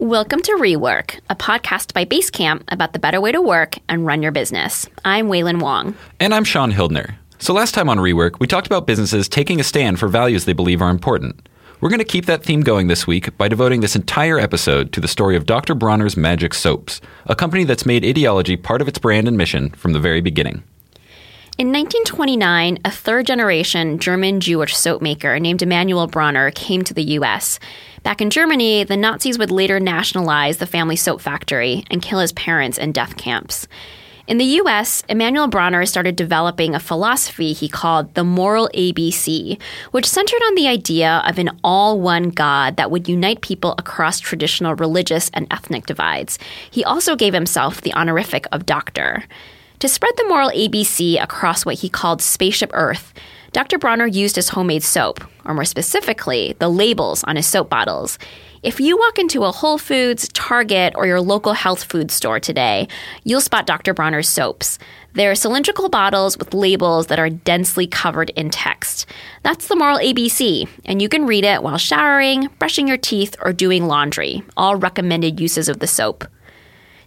Welcome to Rework, a podcast by Basecamp about the better way to work and run your business. I'm Waylon Wong. And I'm Sean Hildner. So last time on Rework, we talked about businesses taking a stand for values they believe are important. We're going to keep that theme going this week by devoting this entire episode to the story of Dr. Bronner's Magic Soaps, a company that's made ideology part of its brand and mission from the very beginning. In 1929, a third-generation German Jewish soap maker named Emanuel Bronner came to the U.S. Back in Germany, the Nazis would later nationalize the family soap factory and kill his parents in death camps. In the U.S., Emanuel Bronner started developing a philosophy he called the Moral ABC, which centered on the idea of an all one God that would unite people across traditional religious and ethnic divides. He also gave himself the honorific of doctor. To spread the Moral ABC across what he called Spaceship Earth, Dr. Bronner used his homemade soap, or more specifically, the labels on his soap bottles. If you walk into a Whole Foods, Target, or your local health food store today, you'll spot Dr. Bronner's soaps. They're cylindrical bottles with labels that are densely covered in text. That's the Moral ABC, and you can read it while showering, brushing your teeth, or doing laundry, all recommended uses of the soap.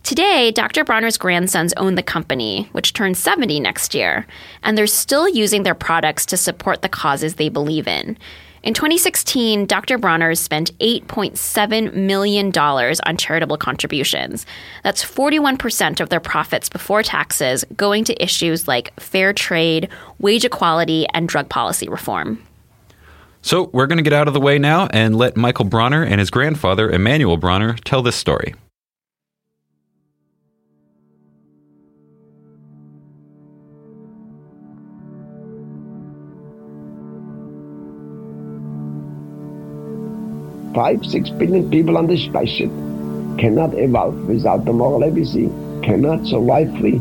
Today, Dr. Bronner's grandsons own the company, which turns 70 next year, and they're still using their products to support the causes they believe in. In 2016, Dr. Bronner's spent $8.7 million on charitable contributions. That's 41% of their profits before taxes going to issues like fair trade, wage equality, and drug policy reform. So we're going to get out of the way now and let Michael Bronner and his grandfather, Emanuel Bronner, tell this story. Five, 6 billion people on this spaceship cannot evolve without the Moral ABC, cannot survive free.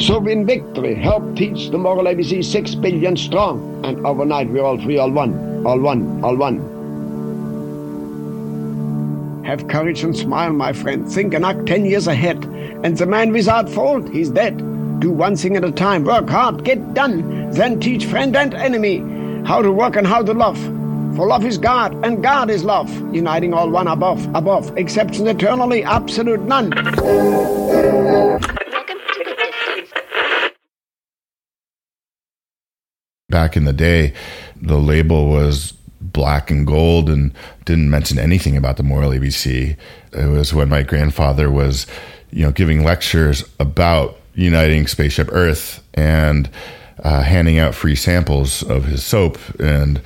So in victory, help teach the Moral ABC 6 billion strong, and overnight we're all free, all one, all one, all one. Have courage and smile, my friend. Think and act 10 years ahead. And the man without fault, he's dead. Do one thing at a time, work hard, get done, then teach friend and enemy how to work and how to love. For love is God, and God is love, uniting all one above, exception eternally, absolute none. Back in the day, the label was black and gold and didn't mention anything about the Moral ABC. It was when my grandfather was, giving lectures about uniting Spaceship Earth and handing out free samples of his soap, and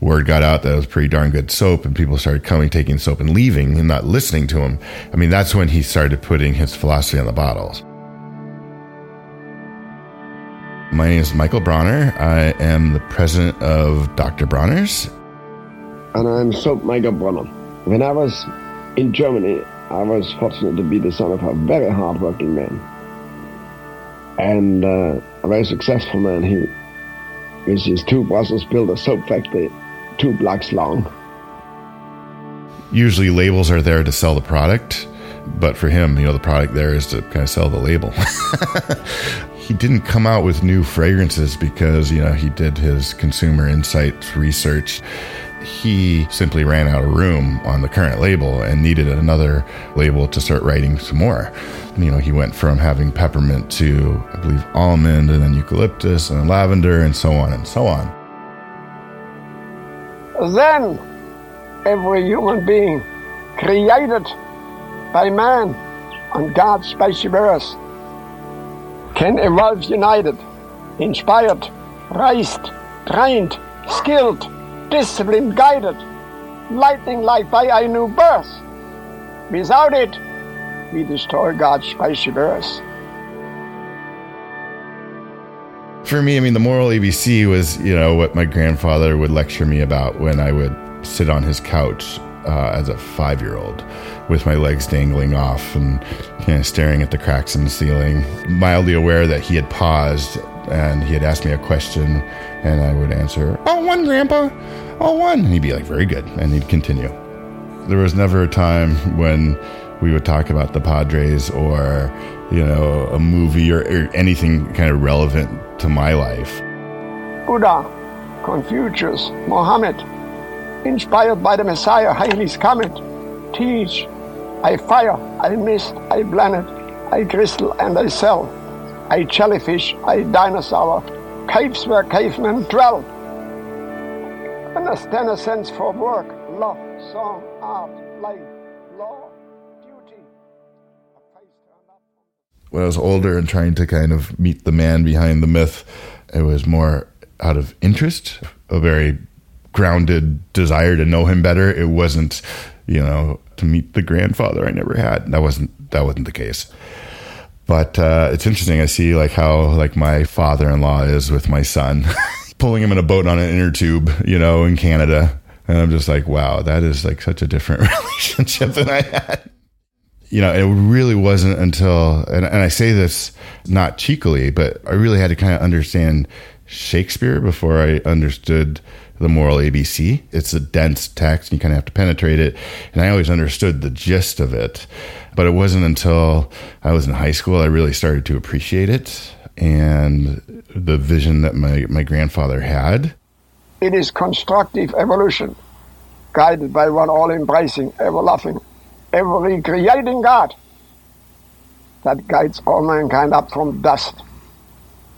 word got out that it was pretty darn good soap, and people started coming, taking soap, and leaving and not listening to him. That's when he started putting his philosophy on the bottles. My name is Michael Bronner. I am the president of Dr. Bronner's. And I'm Soap Michael Bronner. When I was in Germany, I was fortunate to be the son of a very hardworking man. And a very successful man. He, with his two brothers, built a soap factory 2 blocks long. Usually labels are there to sell the product, but for him, the product there is to kind of sell the label. He didn't come out with new fragrances because, he did his consumer insights research. He simply ran out of room on the current label and needed another label to start writing some more. He went from having peppermint to, I believe, almond, and then eucalyptus and lavender, and so on and so on. Then every human being created by man on God's spaceship Earth can evolve united, inspired, raised, trained, skilled, discipline guided, lightning light by a new birth. Without it, we destroy God's spaceship Earth. For me, the Moral ABC was, what my grandfather would lecture me about when I would sit on his couch as a 5-year-old with my legs dangling off and staring at the cracks in the ceiling, mildly aware that he had paused and he had asked me a question, and I would answer, "Oh, one, Grandpa, oh, one." And he'd be like, "Very good," and he'd continue. There was never a time when we would talk about the Padres or, a movie or anything kind of relevant to my life. Buddha, Confucius, Mohammed, inspired by the Messiah, Haile Selassie, teach, I fire, I mist, I planet, I crystal and I cell, I jellyfish, I dinosaur, caves where cavemen dwell. Understand a sense for work, love, song, art, life, law, duty. When I was older and trying to kind of meet the man behind the myth, it was more out of interest, a very grounded desire to know him better. It wasn't, you know, to meet the grandfather I never had. That wasn't the case. But it's interesting. I see like how like my father-in-law is with my son, pulling him in a boat on an inner tube, you know, in Canada. And I'm just like, wow, that is like such a different relationship than I had. You know, it really wasn't until, and I say this not cheekily, but I really had to kind of understand Shakespeare before I understood the Moral ABC. It's a dense text and you kind of have to penetrate it. And I always understood the gist of it, but it wasn't until I was in high school I really started to appreciate it and the vision that my grandfather had. It is constructive evolution, guided by one all-embracing, ever-loving, ever-recreating God that guides all mankind up from dust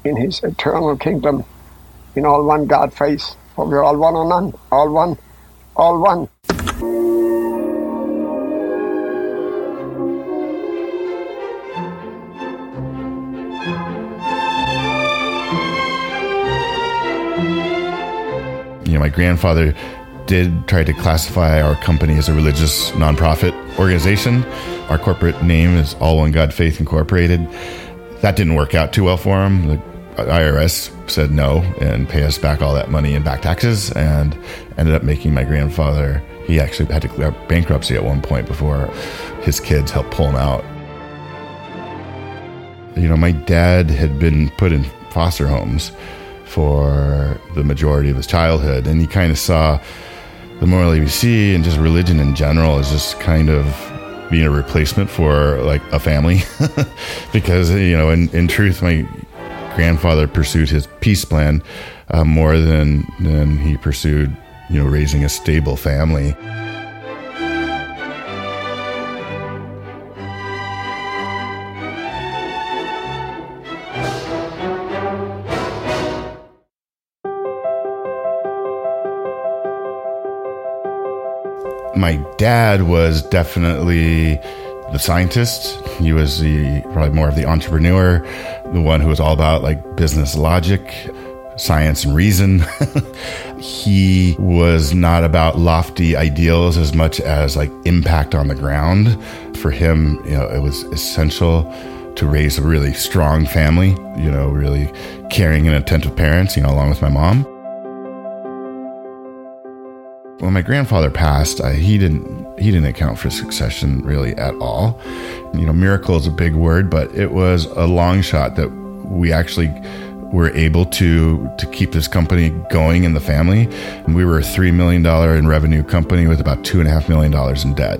in his eternal kingdom, in all one God faith. For we're all one or none, all one, all one. You know, my grandfather did try to classify our company as a religious nonprofit organization. Our corporate name is All One God Faith Incorporated. That didn't work out too well for him. The IRS said no and pay us back all that money in back taxes, and ended up making my grandfather, he actually had to clear bankruptcy at one point before his kids helped pull him out. You know, my dad had been put in foster homes for the majority of his childhood, and he kind of saw the Moral ABC and just religion in general as just kind of being a replacement for like a family. Because, you know, in truth, my grandfather pursued his peace plan more than he pursued, you know, raising a stable family. My dad was definitely the scientist. He was probably more of the entrepreneur, the one who was all about like business logic, science and reason. He was not about lofty ideals as much as like impact on the ground. For him, you know, it was essential to raise a really strong family, you know, really caring and attentive parents, you know, along with my mom. When my grandfather passed, he didn't account for succession really at all. You know, miracle is a big word, but it was a long shot that we actually were able to keep this company going in the family. And we were a $3 million in revenue company with about $2.5 million in debt.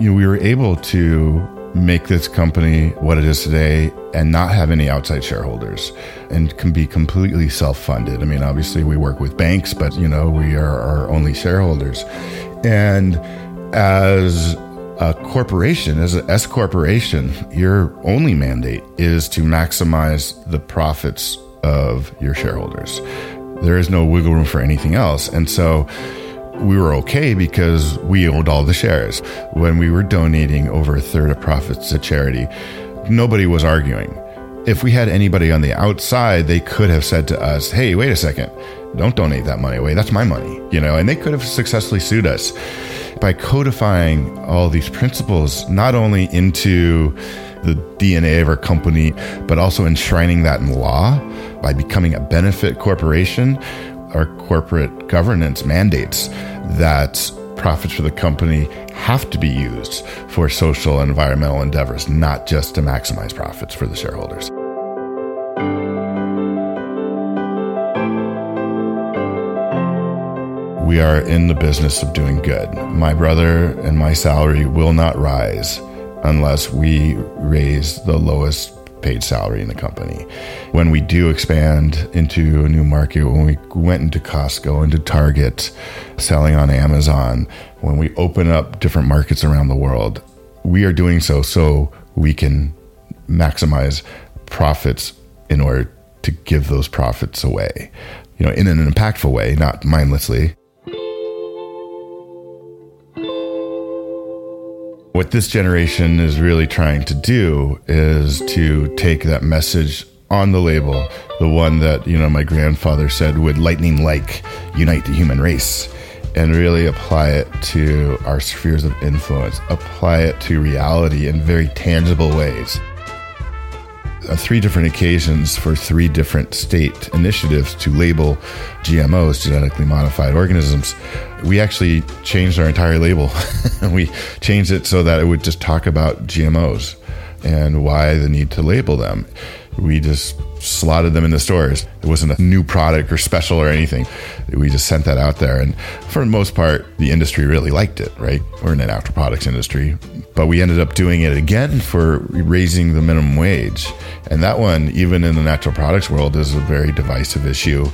You know, we were able to make this company what it is today and not have any outside shareholders and can be completely self-funded. I mean, obviously we work with banks, but you know, we are our only shareholders. And as a corporation, as an S corporation, your only mandate is to maximize the profits of your shareholders. There is no wiggle room for anything else. And so we were okay because we owned all the shares. When we were donating over a third of profits to charity, nobody was arguing. If we had anybody on the outside, they could have said to us, hey, wait a second, don't donate that money away. That's my money, you know, and they could have successfully sued us. By codifying all these principles, not only into the DNA of our company, but also enshrining that in law by becoming a benefit corporation, our corporate governance mandates that profits for the company have to be used for social and environmental endeavors, not just to maximize profits for the shareholders. We are in the business of doing good. My brother and my salary will not rise unless we raise the lowest paid salary in the company. When we do expand into a new market, when we went into Costco, into Target, selling on Amazon, when we open up different markets around the world, we are doing so we can maximize profits in order to give those profits away, in an impactful way, not mindlessly. What this generation is really trying to do is to take that message on the label, the one that, my grandfather said would lightning-like unite the human race, and really apply it to our spheres of influence, apply it to reality in very tangible ways. On three different occasions for three different state initiatives to label GMOs, genetically modified organisms, we actually changed our entire label. We changed it so that it would just talk about GMOs and why the need to label them. We just slotted them in the stores. It wasn't a new product or special or anything. We just sent that out there. And for the most part, the industry really liked it, right? We're in the natural products industry. But we ended up doing it again for raising the minimum wage. And that one, even in the natural products world, is a very divisive issue.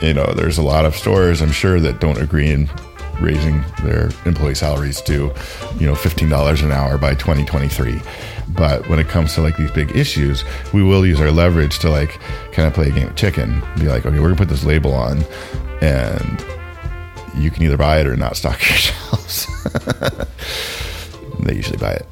There's a lot of stores, I'm sure, that don't agree in raising their employee salaries to, $15 an hour by 2023. But when it comes to these big issues, we will use our leverage to kind of play a game of chicken. Be like, okay, we're gonna put this label on and you can either buy it or not stock your shelves. They usually buy it.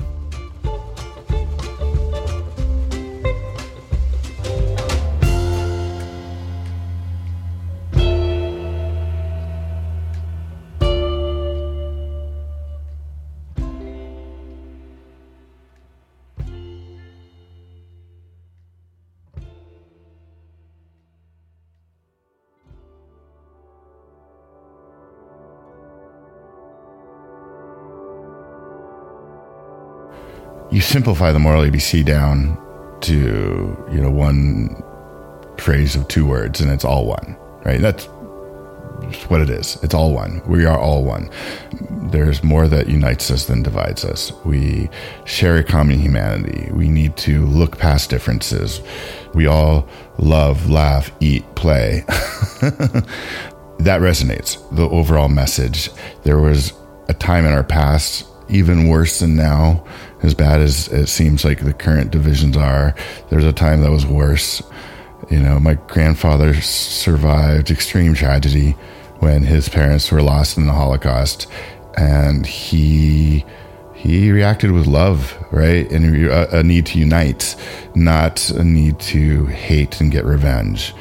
You simplify the moral ABC down to, one phrase of two words, and it's all one, right? That's what it is. It's all one. We are all one. There's more that unites us than divides us. We share a common humanity. We need to look past differences. We all love, laugh, eat, play. That resonates, the overall message. There was a time in our past, even worse than now, as bad as it seems like the current divisions are. There's a time that was worse. My grandfather survived extreme tragedy when his parents were lost in the Holocaust, and he reacted with love, right? And a need to unite, not a need to hate and get revenge.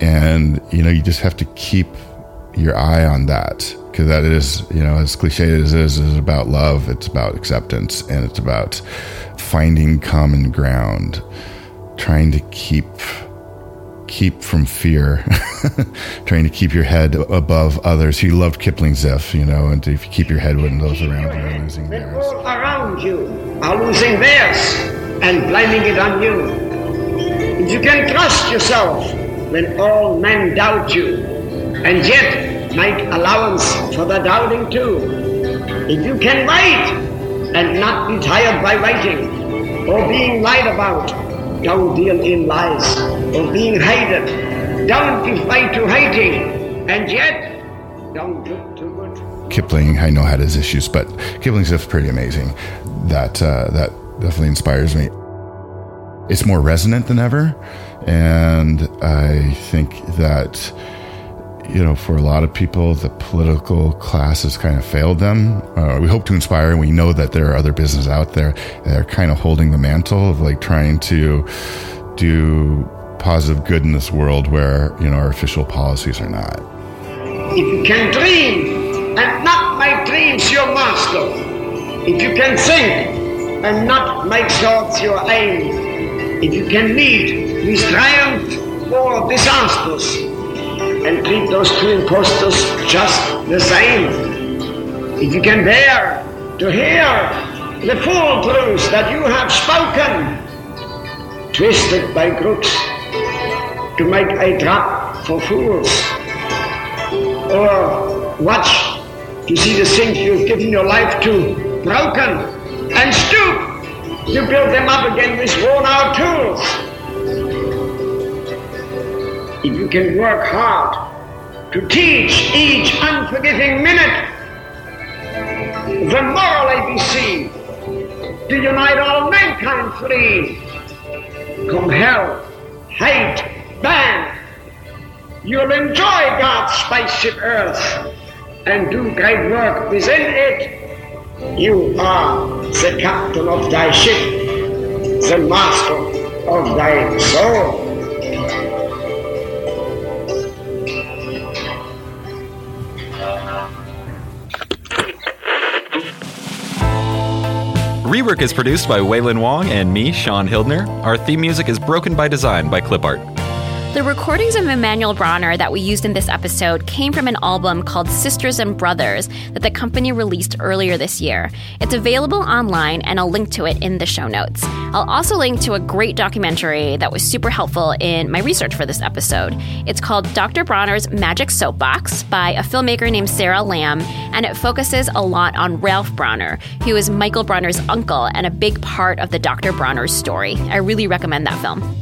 And, you just have to keep your eye on that, because that is, as cliche as it is about love, it's about acceptance, and it's about finding common ground, trying to keep from fear, trying to keep your head above others. He loved Kipling's Ziff, and if you keep your head when those around you are losing theirs. People around you are losing theirs and blaming it on you. If you can trust yourself when all men doubt you, and yet make allowance for the doubting too. If you can wait and not be tired by waiting or being lied about, don't deal in lies or being hated. Don't give way to hating, and yet don't look too good. Kipling, I know, had his issues, but Kipling's stuff's pretty amazing. That definitely inspires me. It's more resonant than ever, and I think that for a lot of people, the political class has kind of failed them. We hope to inspire, and we know that there are other businesses out there that are kind of holding the mantle of trying to do positive good in this world where, our official policies are not. If you can dream and not make dreams your master, if you can think and not make thoughts your aim, if you can lead with triumph or disasters, and treat those two impostors just the same. If you can bear to hear the full truth that you have spoken, twisted by crooks to make a trap for fools, or watch to see the things you've given your life to broken, and stoop to build them up again with worn-out tools, if you can work hard to teach each unforgiving minute the moral ABC to unite all mankind free from hell, hate, ban, you'll enjoy God's spaceship Earth and do great work within it. You are the captain of thy ship, the master of thy soul. Rework is produced by Waylon Wong and me, Sean Hildner. Our theme music is Broken by Design by Clip Art. The recordings of Emanuel Bronner that we used in this episode came from an album called Sisters and Brothers that the company released earlier this year. It's available online, and I'll link to it in the show notes. I'll also link to a great documentary that was super helpful in my research for this episode. It's called Dr. Bronner's Magic Soapbox by a filmmaker named Sarah Lamb, and it focuses a lot on Ralph Bronner, who is Michael Bronner's uncle and a big part of the Dr. Bronner's story. I really recommend that film.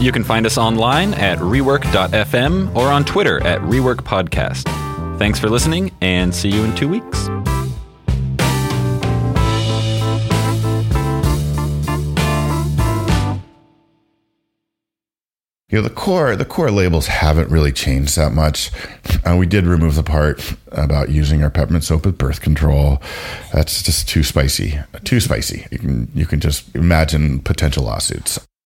You can find us online at rework.fm or on Twitter at Rework Podcast. Thanks for listening, and see you in 2 weeks. You know, the core labels haven't really changed that much. We did remove the part about using our peppermint soap with birth control. That's just too spicy. You can just imagine potential lawsuits.